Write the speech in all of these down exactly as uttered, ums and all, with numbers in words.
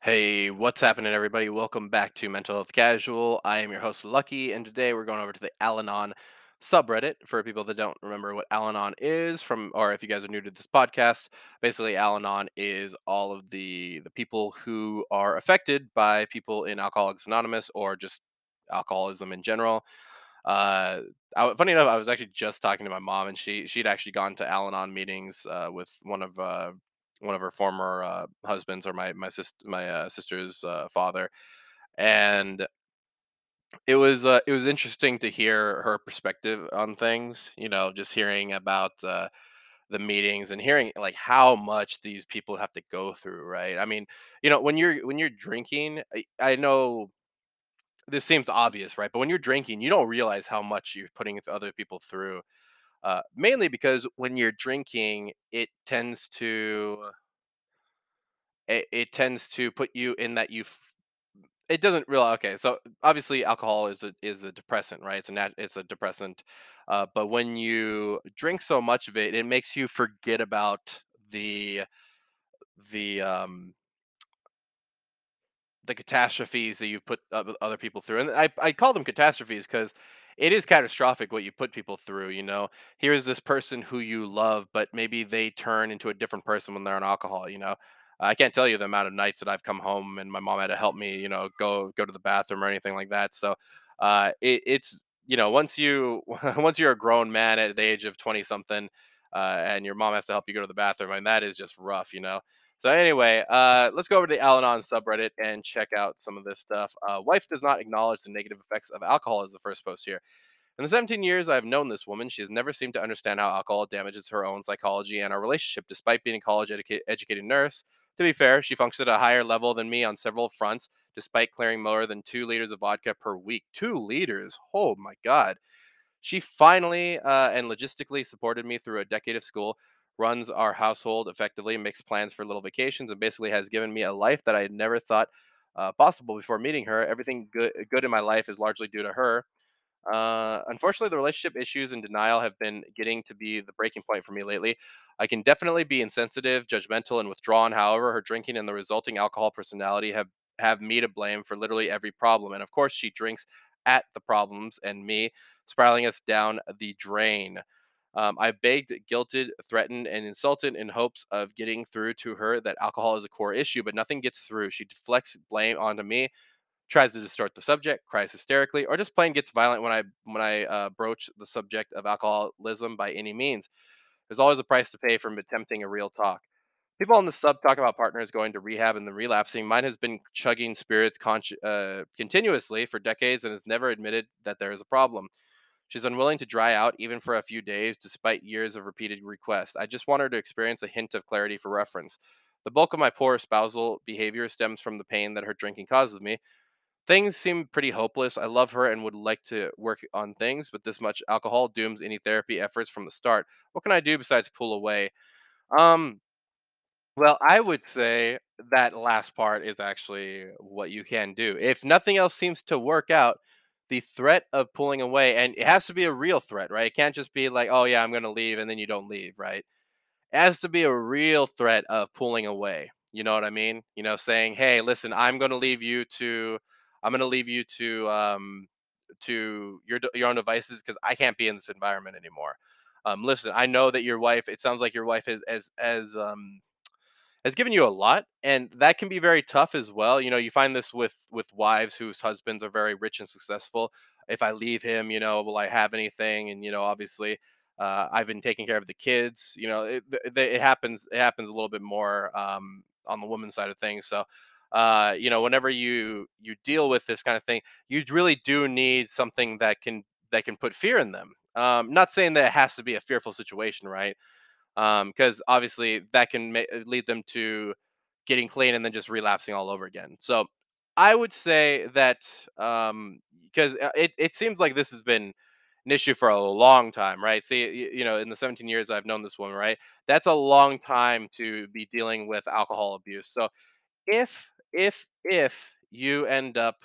Hey, what's happening, everybody? Welcome back to Mental Health Casual. I am your host, Lucky, and today we're going over to the Al-Anon subreddit. For people that don't remember what Al-Anon is, from or if you guys are new to this podcast, basically Al-Anon is all of the the people who are affected by people in Alcoholics Anonymous or just alcoholism in general. Uh, I, funny enough, I was actually just talking to my mom, and she she'd actually gone to Al-Anon meetings uh, with one of uh, one of her former uh, husbands, or my my sister my uh, sister's uh, father, and it was uh, it was interesting to hear her perspective on things. You know, just hearing about uh, the meetings and hearing like how much these people have to go through, right? I mean, you know, when you're when you're drinking, I, I know this seems obvious, right? But when you're drinking, you don't realize how much you're putting other people through. Uh, mainly because when you're drinking, it tends to it, it tends to put you in that you f- it doesn't really okay. So obviously, alcohol is a is a depressant, right? It's a nat- it's a depressant. Uh, but when you drink so much of it, it makes you forget about the the um the catastrophes that you put oth- other people through. And I, I call them catastrophes because it is catastrophic what you put people through. You know, here's this person who you love, but maybe they turn into a different person when they're on alcohol. You know, I can't tell you the amount of nights that I've come home and my mom had to help me, you know, go go to the bathroom or anything like that. So, uh, it, it's you know, once you once you're a grown man at the age of twenty something, uh, and your mom has to help you go to the bathroom, and that is just rough, you know. So anyway, uh, let's go over to the Al-Anon subreddit and check out some of this stuff. Uh, wife does not acknowledge the negative effects of alcohol is the first post here. In the seventeen years I've known this woman, she has never seemed to understand how alcohol damages her own psychology and our relationship, despite being a college-educated nurse. To be fair, she functions at a higher level than me on several fronts, despite clearing more than two liters of vodka per week. Two liters? Oh, my God. She finally uh, and logistically supported me through a decade of school, runs our household effectively, makes plans for little vacations, and basically has given me a life that I had never thought uh, possible before meeting her. Everything good, good in my life is largely due to her. Uh, unfortunately, the relationship issues and denial have been getting to be the breaking point for me lately. I can definitely be insensitive, judgmental, and withdrawn. However, her drinking and the resulting alcohol personality have, have me to blame for literally every problem. And of course, she drinks at the problems and me, spiraling us down the drain. Um, I begged, guilted, threatened, and insulted in hopes of getting through to her that alcohol is a core issue, but nothing gets through. She deflects blame onto me, tries to distort the subject, cries hysterically, or just plain gets violent when I when I uh, broach the subject of alcoholism by any means. There's always a price to pay for attempting a real talk. People on the sub talk about partners going to rehab and then relapsing. Mine has been chugging spirits con- uh, continuously for decades and has never admitted that there is a problem. She's unwilling to dry out even for a few days, despite years of repeated requests. I just want her to experience a hint of clarity for reference. The bulk of my poor spousal behavior stems from the pain that her drinking causes me. Things seem pretty hopeless. I love her and would like to work on things, but this much alcohol dooms any therapy efforts from the start. What can I do besides pull away? Um, well, I would say that last part is actually what you can do. If nothing else seems to work out, the threat of pulling away, and it has to be a real threat, right? It can't just be like, oh yeah, I'm going to leave, and then you don't leave, right? It has to be a real threat of pulling away. You know what I mean? You know, saying, hey, listen, I'm going to leave you to, I'm going to leave you to, um, to your d- your own devices because I can't be in this environment anymore. Um, listen, I know that your wife. It sounds like your wife is as as um has given you a lot, and that can be very tough as well. You know, you find this with with wives whose husbands are very rich and successful. If I leave him, you know, will I have anything? And you know, obviously, uh, I've been taking care of the kids. You know, it, th- th- it happens. It happens a little bit more um, on the woman's side of things. So, uh, you know, whenever you you deal with this kind of thing, you really do need something that can that can put fear in them. Um, not saying that it has to be a fearful situation, right? Because obviously that can ma- lead them to getting clean and then just relapsing all over again. So I would say that um, because uh, it, it seems like this has been an issue for a long time, right? See, you, you know, in the seventeen years I've known this woman, right? That's a long time to be dealing with alcohol abuse. So if if if you end up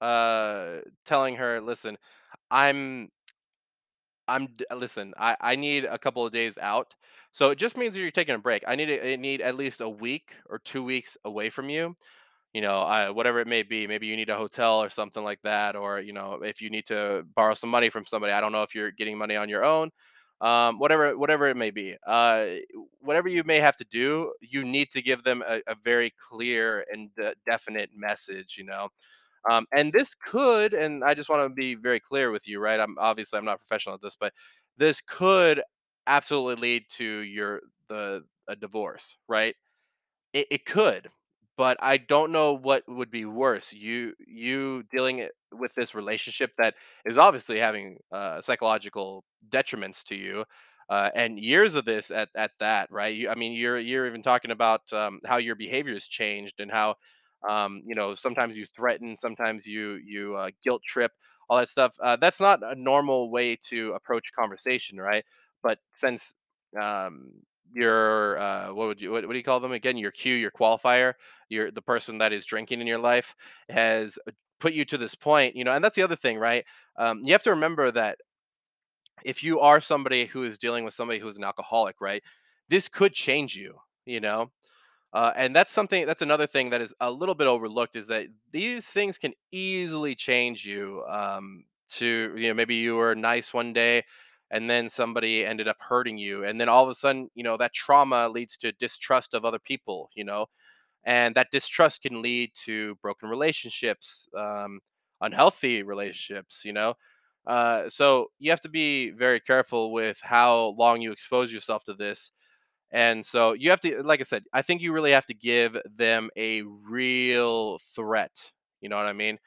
uh, telling her, listen, I'm I'm d- listen. I I need a couple of days out, so it just means that you're taking a break. I need a, I need at least a week or two weeks away from you. you know, I, whatever it may be. Maybe you need a hotel or something like that, or you know, if you need to borrow some money from somebody. I don't know if you're getting money on your own. Um, whatever, whatever it may be, uh, whatever you may have to do, you need to give them a, a very clear and de- definite message. You know, um, and this could, and I just want to be very clear with you, right? I'm obviously I'm not professional at this, but this could absolutely lead to your the a divorce, right? It, it could, but I don't know what would be worse. You you dealing it with this relationship that is obviously having uh, psychological detriments to you, uh, and years of this at at that, right? You, I mean, you're you're even talking about um, how your behavior has changed and how um, you know sometimes you threaten, sometimes you you uh, guilt trip, all that stuff. Uh, that's not a normal way to approach conversation, right? But since um, your uh what would you what, what do you call them again, your cue, your qualifier, your the person that is drinking in your life has put you to this point, you know and that's the other thing, right? Um you have to remember that if you are somebody who is dealing with somebody who's an alcoholic, right, this could change you, you know uh, and that's something that's another thing that is a little bit overlooked, is that these things can easily change you. Um to you know maybe you were nice one day, and then somebody ended up hurting you, and then all of a sudden, you know that trauma leads to distrust of other people, you know and that distrust can lead to broken relationships, um, unhealthy relationships, you know uh, so you have to be very careful with how long you expose yourself to this. And so you have to, like I said, I think you really have to give them a real threat, you know what I mean,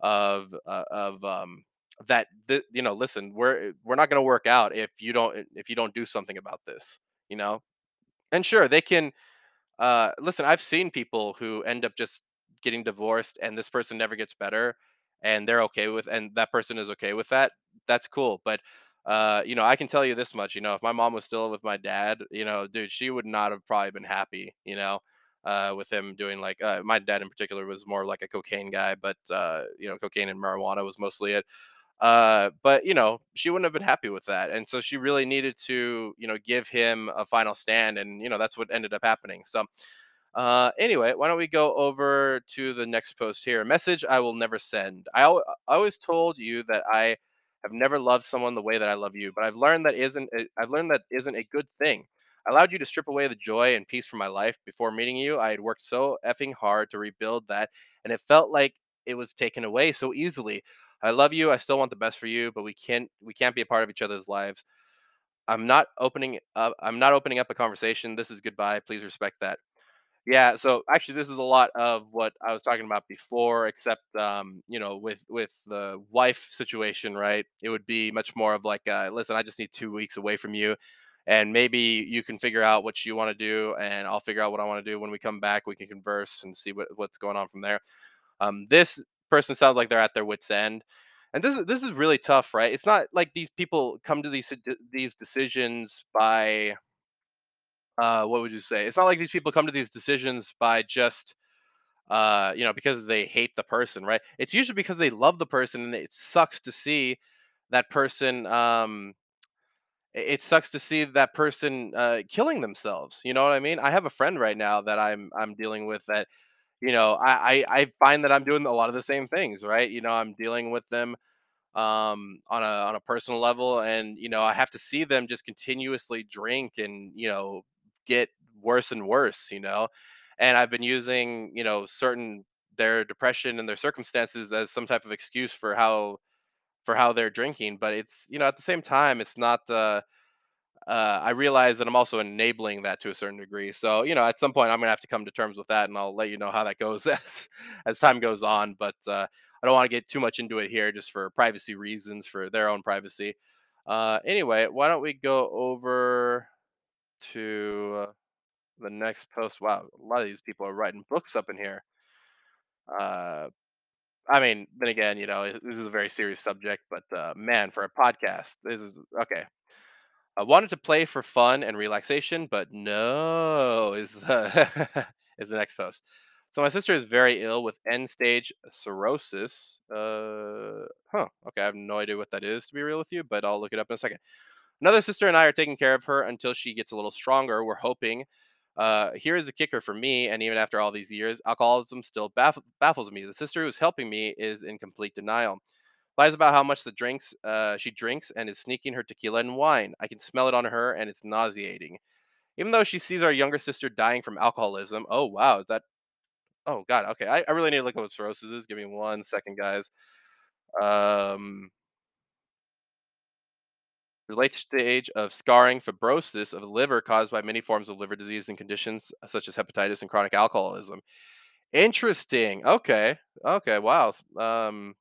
of uh, of um that th- you know listen, we're we're not going to work out if you don't if you don't do something about this, you know and sure, they can uh listen, I've seen people who end up just getting divorced, and this person never gets better, and they're okay with and that person is okay with that. That's cool. But uh you know I can tell you this much, you know if my mom was still with my dad, you know dude, she would not have probably been happy, you know uh with him doing, like, uh, my dad in particular was more like a cocaine guy, but uh you know cocaine and marijuana was mostly it. Uh, but you know, she wouldn't have been happy with that, and so she really needed to, you know, give him a final stand, and you know that's what ended up happening. So, uh, anyway, why don't we go over to the next post here? A message I will never send. I, al- I always told you that I have never loved someone the way that I love you, but I've learned that isn't. I've learned that isn't a good thing. I allowed you to strip away the joy and peace from my life. Before meeting you, I had worked so effing hard to rebuild that, and it felt like it was taken away so easily. I love you. I still want the best for you, but we can't we can't be a part of each other's lives. I'm not opening up I'm not opening up a conversation. This is goodbye. Please respect that. Yeah, so actually this is a lot of what I was talking about before, except um, you know, with with the wife situation, right? It would be much more of like, uh, listen, I just need two weeks away from you, and maybe you can figure out what you want to do, and I'll figure out what I want to do. When we come back, we can converse and see what, what's going on from there. Um, this person sounds like they're at their wits end, and this is this is really tough, right? It's not like these people come to these these decisions by uh what would you say it's not like these people come to these decisions by just uh you know because they hate the person, right? It's usually because they love the person, and it sucks to see that person um it it sucks to see that person uh killing themselves, you know what I mean? I have a friend right now that i'm i'm dealing with that. you know, I, I I find that I'm doing a lot of the same things, right? You know, I'm dealing with them um, on a on a personal level, and you know, I have to see them just continuously drink and you know get worse and worse, you know. And I've been using you know certain their depression and their circumstances as some type of excuse for how for how they're drinking, but it's you know at the same time it's not. Uh, uh, I realize that I'm also enabling that to a certain degree. So, you know, at some point I'm gonna have to come to terms with that, and I'll let you know how that goes as as time goes on. But uh, I don't want to get too much into it here, just for privacy reasons, for their own privacy. Uh, anyway, why don't we go over to uh, the next post? Wow, a lot of these people are writing books up in here. Uh, I mean, then again, you know, this is a very serious subject, but uh, man, for a podcast, this is okay. I wanted to play for fun and relaxation, but no is the is the next post. So my sister is very ill with end-stage cirrhosis. Uh, huh. Okay, I have no idea what that is, to be real with you, but I'll look it up in a second. Another sister and I are taking care of her until she gets a little stronger. We're hoping Uh, here is the kicker for me, and even after all these years, alcoholism still baff baffles me. The sister who's helping me is in complete denial. Lies about how much the drinks uh, she drinks and is sneaking her tequila and wine. I can smell it on her, and it's nauseating. Even though she sees our younger sister dying from alcoholism. Oh, wow. Is that? Oh, God. Okay. I, I really need to look at what cirrhosis is. Give me one second, guys. Um, The late stage of scarring fibrosis of the liver caused by many forms of liver disease and conditions such as hepatitis and chronic alcoholism. Interesting. Okay. Okay. Wow. Um,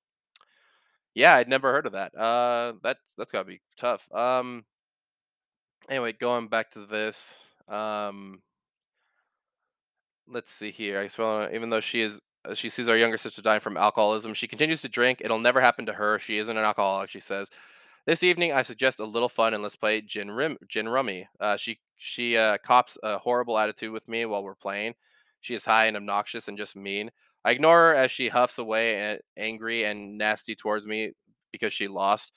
yeah, I'd never heard of that. Uh, that's that's gotta be tough. Um, anyway, going back to this. Um, let's see here. I swallow. Even though she is, uh, she sees our younger sister dying from alcoholism. She continues to drink. It'll never happen to her. She isn't an alcoholic. She says. This evening, I suggest a little fun and let's play Gin Rim, Gin Rummy. Uh, she she uh, cops a horrible attitude with me while we're playing. She is high and obnoxious and just mean. I ignore her as she huffs away and angry and nasty towards me because she lost.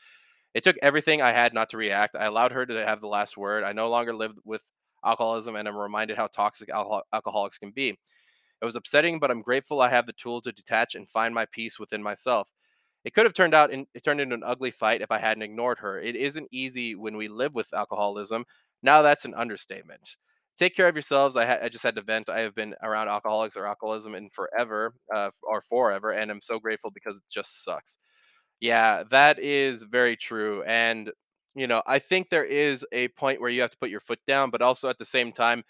It took everything I had not to react. I allowed her to have the last word. I no longer live with alcoholism, and I'm reminded how toxic alcohol alcoholics can be. It was upsetting, but I'm grateful I have the tools to detach and find my peace within myself. It could have turned out in, it turned into an ugly fight if I hadn't ignored her. It isn't easy when we live with alcoholism. Now that's an understatement. Take care of yourselves. I, ha I just had to vent. I have been around alcoholics or alcoholism in forever uh, or forever, and I'm so grateful because it just sucks. Yeah, that is very true. And, you know, I think there is a point where you have to put your foot down, but also at the same time,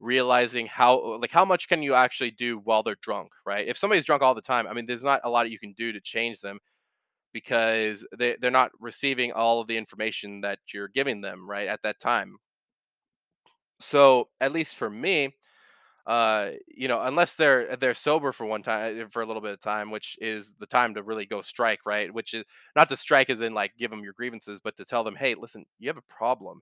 realizing how like how much can you actually do while they're drunk, right? If somebody's drunk all the time, I mean, there's not a lot you can do to change them, because they, they're not receiving all of the information that you're giving them right at that time. So at least for me, uh you know, unless they're they're sober for one time for a little bit of time, which is the time to really go strike, right? Which is not to strike as in like give them your grievances, but to tell them, hey, listen, you have a problem.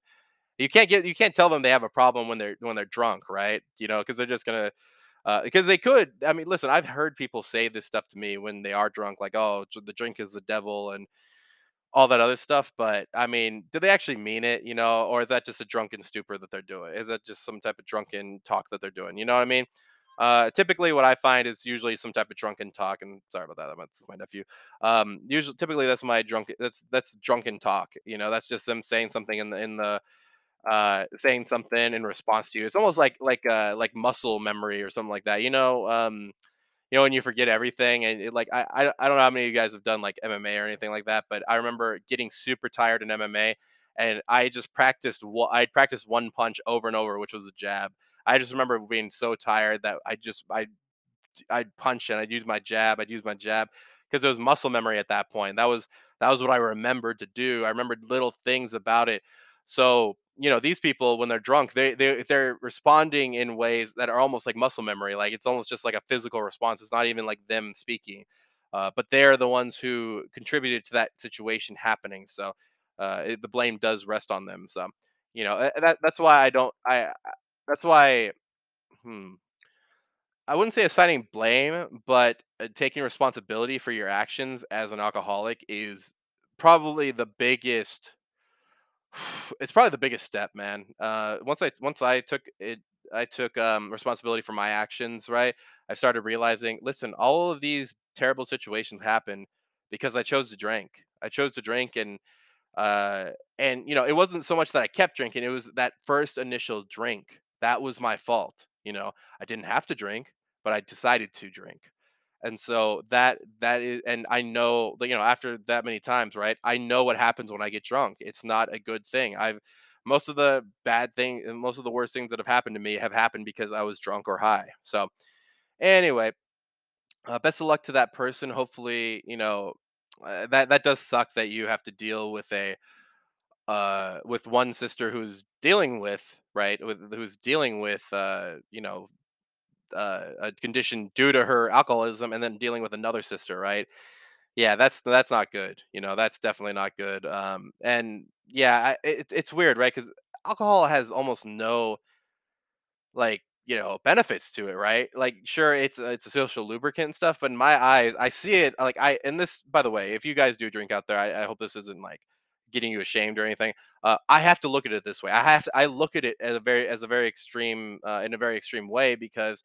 You can't get you can't tell them they have a problem when they're when they're drunk, right? You know, because they're just gonna uh because they could, I mean, listen, I've heard people say this stuff to me when they are drunk, like, oh, the drink is the devil and all that other stuff. But I mean, do they actually mean it, you know? Or is that just a drunken stupor that they're doing? Is that just some type of drunken talk that they're doing? You know what I mean? Uh typically what I find is usually some type of drunken talk, and sorry about that, that's my nephew. Um usually typically that's my drunk that's that's drunken talk, you know, that's just them saying something in the in the uh saying something in response to you. It's almost like like uh like muscle memory or something like that, you know. Um you know, when you forget everything, and it, like I, I I don't know how many of you guys have done like M M A or anything like that, but I remember getting super tired in M M A, and I just practiced what I practiced one punch over and over, which was a jab. I just remember being so tired that I just I I'd punch and I'd use my jab I'd use my jab because it was muscle memory at that point. That was that was what I remembered to do. I remembered little things about it. So you know, these people, when they're drunk, they, they, they're responding in ways that are almost like muscle memory. Like it's almost just like a physical response. It's not even like them speaking, uh, but they're the ones who contributed to that situation happening. So uh, it, the blame does rest on them. So, you know, that, that's why I don't, I, that's why, hmm, I wouldn't say assigning blame, but uh, taking responsibility for your actions as an alcoholic is probably the biggest it's probably the biggest step, man. Uh, once I once I took it, I took um, responsibility for my actions. Right, I started realizing, listen, all of these terrible situations happen because I chose to drink. I chose to drink, and uh, and you know, it wasn't so much that I kept drinking; it was that first initial drink that was my fault. You know, I didn't have to drink, but I decided to drink, and so that that is, and I know that, you know, after that many times, right, I know what happens when I get drunk. It's not a good thing. I've most of the bad thing and most of the worst things that have happened to me have happened because I was drunk or high. So anyway, uh, best of luck to that person. Hopefully, you know, uh, that that does suck that you have to deal with a uh with one sister who's dealing with right with who's dealing with uh you know Uh, a condition due to her alcoholism, and then dealing with another sister, right? Yeah, that's that's not good. You know, that's definitely not good. Um, and yeah, I, it, it's weird, right? Because alcohol has almost no, like, you know, benefits to it, right? Like, sure, it's a, it's a social lubricant and stuff, but in my eyes, I see it like I. And this, by the way, if you guys do drink out there, I, I hope this isn't like getting you ashamed or anything. Uh, I have to look at it this way. I have to, I look at it as a very as a very extreme uh, in a very extreme way, because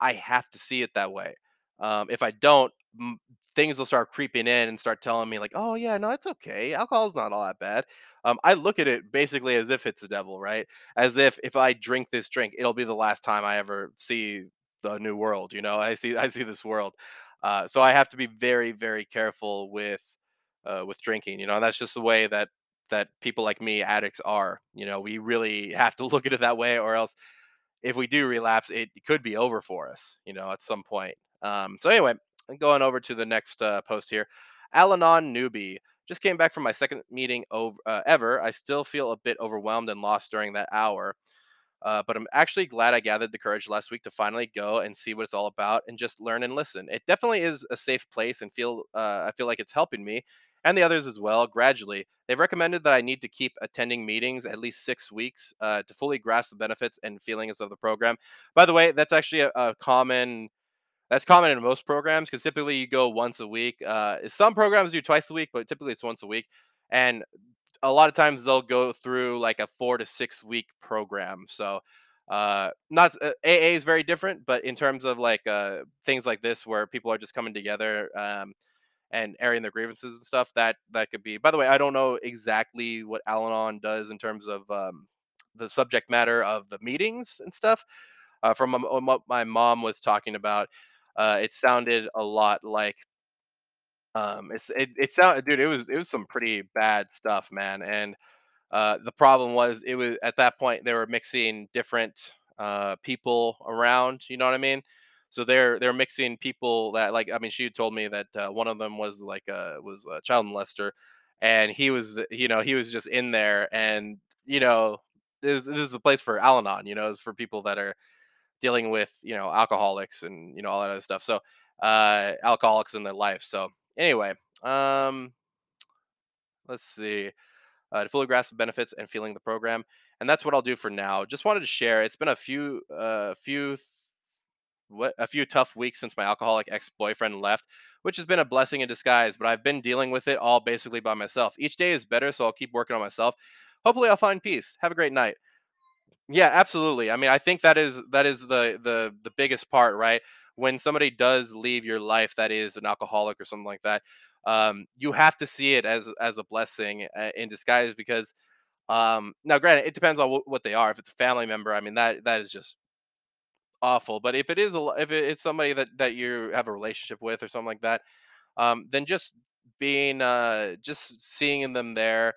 I have to see it that way. Um, if I don't, m- things will start creeping in and start telling me like, oh yeah, no, it's okay. Alcohol's not all that bad. Um, I look at it basically as if it's the devil, right? As if if I drink this drink, it'll be the last time I ever see the new world. You know, I see I see this world. Uh, so I have to be very, very careful with uh, with drinking. You know, and that's just the way that that people like me, addicts, are. You know, we really have to look at it that way, or else if we do relapse, it could be over for us, you know, at some point. Um, so anyway, I'm going over to the next uh, post here. Al-Anon newbie. Just came back from my second meeting over, uh, ever. I still feel a bit overwhelmed and lost during that hour. Uh, but I'm actually glad I gathered the courage last week to finally go and see what it's all about and just learn and listen. It definitely is a safe place and feel uh, I feel like it's helping me and the others as well. Gradually, they've recommended that I need to keep attending meetings at least six weeks uh, to fully grasp the benefits and feelings of the program. By the way, that's actually a, a common that's common in most programs, because typically you go once a week. Uh, some programs do twice a week, but typically it's once a week. And a lot of times they'll go through like a four to six week program. So, uh, not uh, A A is very different, but in terms of like uh, things like this, where people are just coming together um, and airing their grievances and stuff, that that could be. By the way, I don't know exactly what Al-Anon does in terms of um, the subject matter of the meetings and stuff. Uh, from um, what my mom was talking about, uh, it sounded a lot like. um it's it, it sounded dude it was it was some pretty bad stuff, man. And uh the problem was, it was at that point they were mixing different uh people around, you know what I mean? So they're they're mixing people that, like, I mean, she had told me that uh, one of them was like uh was a child molester, and he was the, you know he was just in there. And you know this, this is the place for Al-Anon, you know is for people that are dealing with you know alcoholics and you know all that other stuff, so uh alcoholics in their life. So anyway, um, let's see. Uh, to fully grasp the benefits and feeling the program, and that's what I'll do for now. Just wanted to share. It's been a few, uh, few, th- what, a few tough weeks since my alcoholic ex-boyfriend left, which has been a blessing in disguise. But I've been dealing with it all basically by myself. Each day is better, so I'll keep working on myself. Hopefully, I'll find peace. Have a great night. Yeah, absolutely. I mean, I think that is that is the the the biggest part, right? When somebody does leave your life that is an alcoholic or something like that, um, you have to see it as as a blessing uh, in disguise, because um, now, granted, it depends on w- what they are. If it's a family member, I mean, that that is just awful. But if it is a, if it's somebody that that you have a relationship with or something like that, um, then just being uh, just seeing them there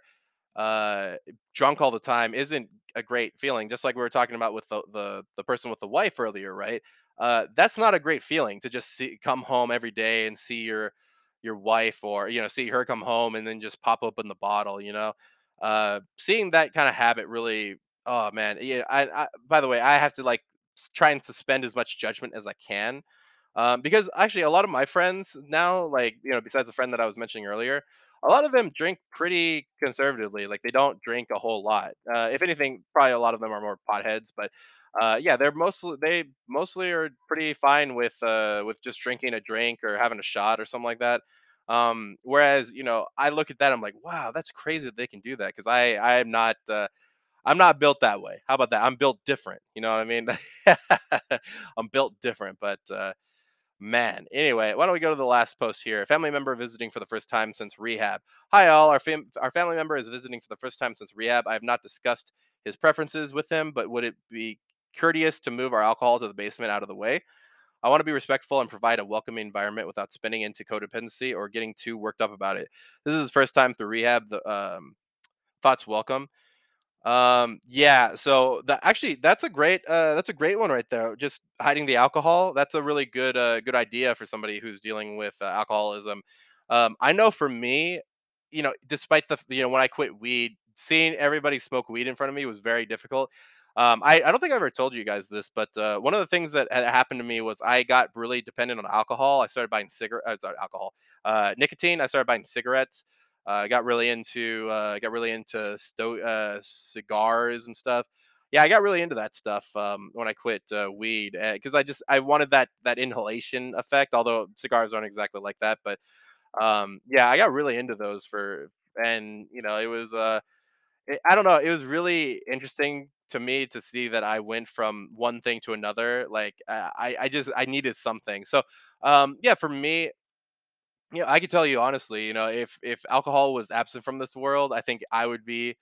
uh, drunk all the time isn't a great feeling. Just like we were talking about with the the, the person with the wife earlier, right? Uh, that's not a great feeling to just see, come home every day and see your your wife, or you know see her come home and then just pop open the bottle. You know, uh, seeing that kind of habit really, oh man. Yeah, I, I by the way, I have to like s- try and suspend as much judgment as I can, um, because actually a lot of my friends now, like you know, besides the friend that I was mentioning earlier, a lot of them drink pretty conservatively. Like they don't drink a whole lot. Uh, if anything, probably a lot of them are more potheads, but. Uh, yeah, they're mostly they mostly are pretty fine with uh, with just drinking a drink or having a shot or something like that. Um, whereas you know I look at that, I'm like, wow, that's crazy that they can do that, because I I am not uh, I'm not built that way. How about that? I'm built different. You know what I mean? I'm built different, but uh, man. Anyway, why don't we go to the last post here? Family member visiting for the first time since rehab. Hi all, our fam- our family member is visiting for the first time since rehab. I have not discussed his preferences with him, but would it be courteous to move our alcohol to the basement out of the way? I want to be respectful and provide a welcoming environment without spinning into codependency or getting too worked up about it. This is his first time through rehab. The um, thoughts welcome. Um, yeah, so the, actually that's a great uh, that's a great one right there. Just hiding the alcohol. That's a really good uh, good idea for somebody who's dealing with uh, alcoholism. Um, I know for me, you know, despite the you know when I quit weed, seeing everybody smoke weed in front of me was very difficult. Um, I, I don't think I ever told you guys this, but uh, one of the things that had happened to me was I got really dependent on alcohol. I started buying cigarette, uh, sorry, alcohol, uh, nicotine. I started buying cigarettes. Uh, I got really into, uh, got really into sto- uh, cigars and stuff. Yeah, I got really into that stuff um, when I quit uh, weed, because I just I wanted that that inhalation effect. Although cigars aren't exactly like that, but um, yeah, I got really into those for And, you know, it was, uh, it, I don't know, it was really interesting to me to see that I went from one thing to another. Like, uh, I, I just, I needed something. So, um, yeah, for me, you know, I could tell you honestly, you know, if, if alcohol was absent from this world, I think I would be,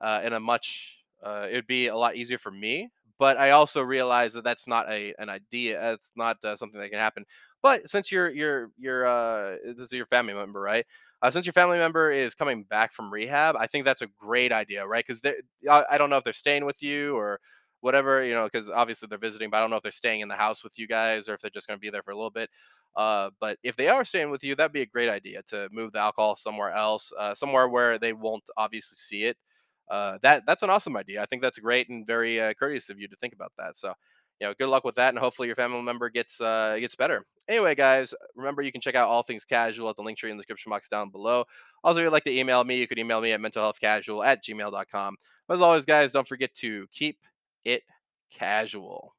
uh, in a much, uh, it would be a lot easier for me. But I also realize that that's not a an idea. It's not uh, something that can happen. But since you're you're you're uh, this is your family member, right? Uh, since your family member is coming back from rehab, I think that's a great idea, right? Because I, I don't know if they're staying with you or whatever, you know, because obviously they're visiting, but I don't know if they're staying in the house with you guys or if they're just going to be there for a little bit. Uh, but if they are staying with you, that'd be a great idea to move the alcohol somewhere else, uh, somewhere where they won't obviously see it. Uh, that that's an awesome idea. I think that's great and very uh, courteous of you to think about that. So, you know, good luck with that, and hopefully your family member gets uh, gets better. Anyway, guys, remember you can check out All Things Casual at the link tree in the description box down below. Also, if you'd like to email me, you could email me at mentalhealthcasual at gmail dot com. But as always, guys, don't forget to keep it casual.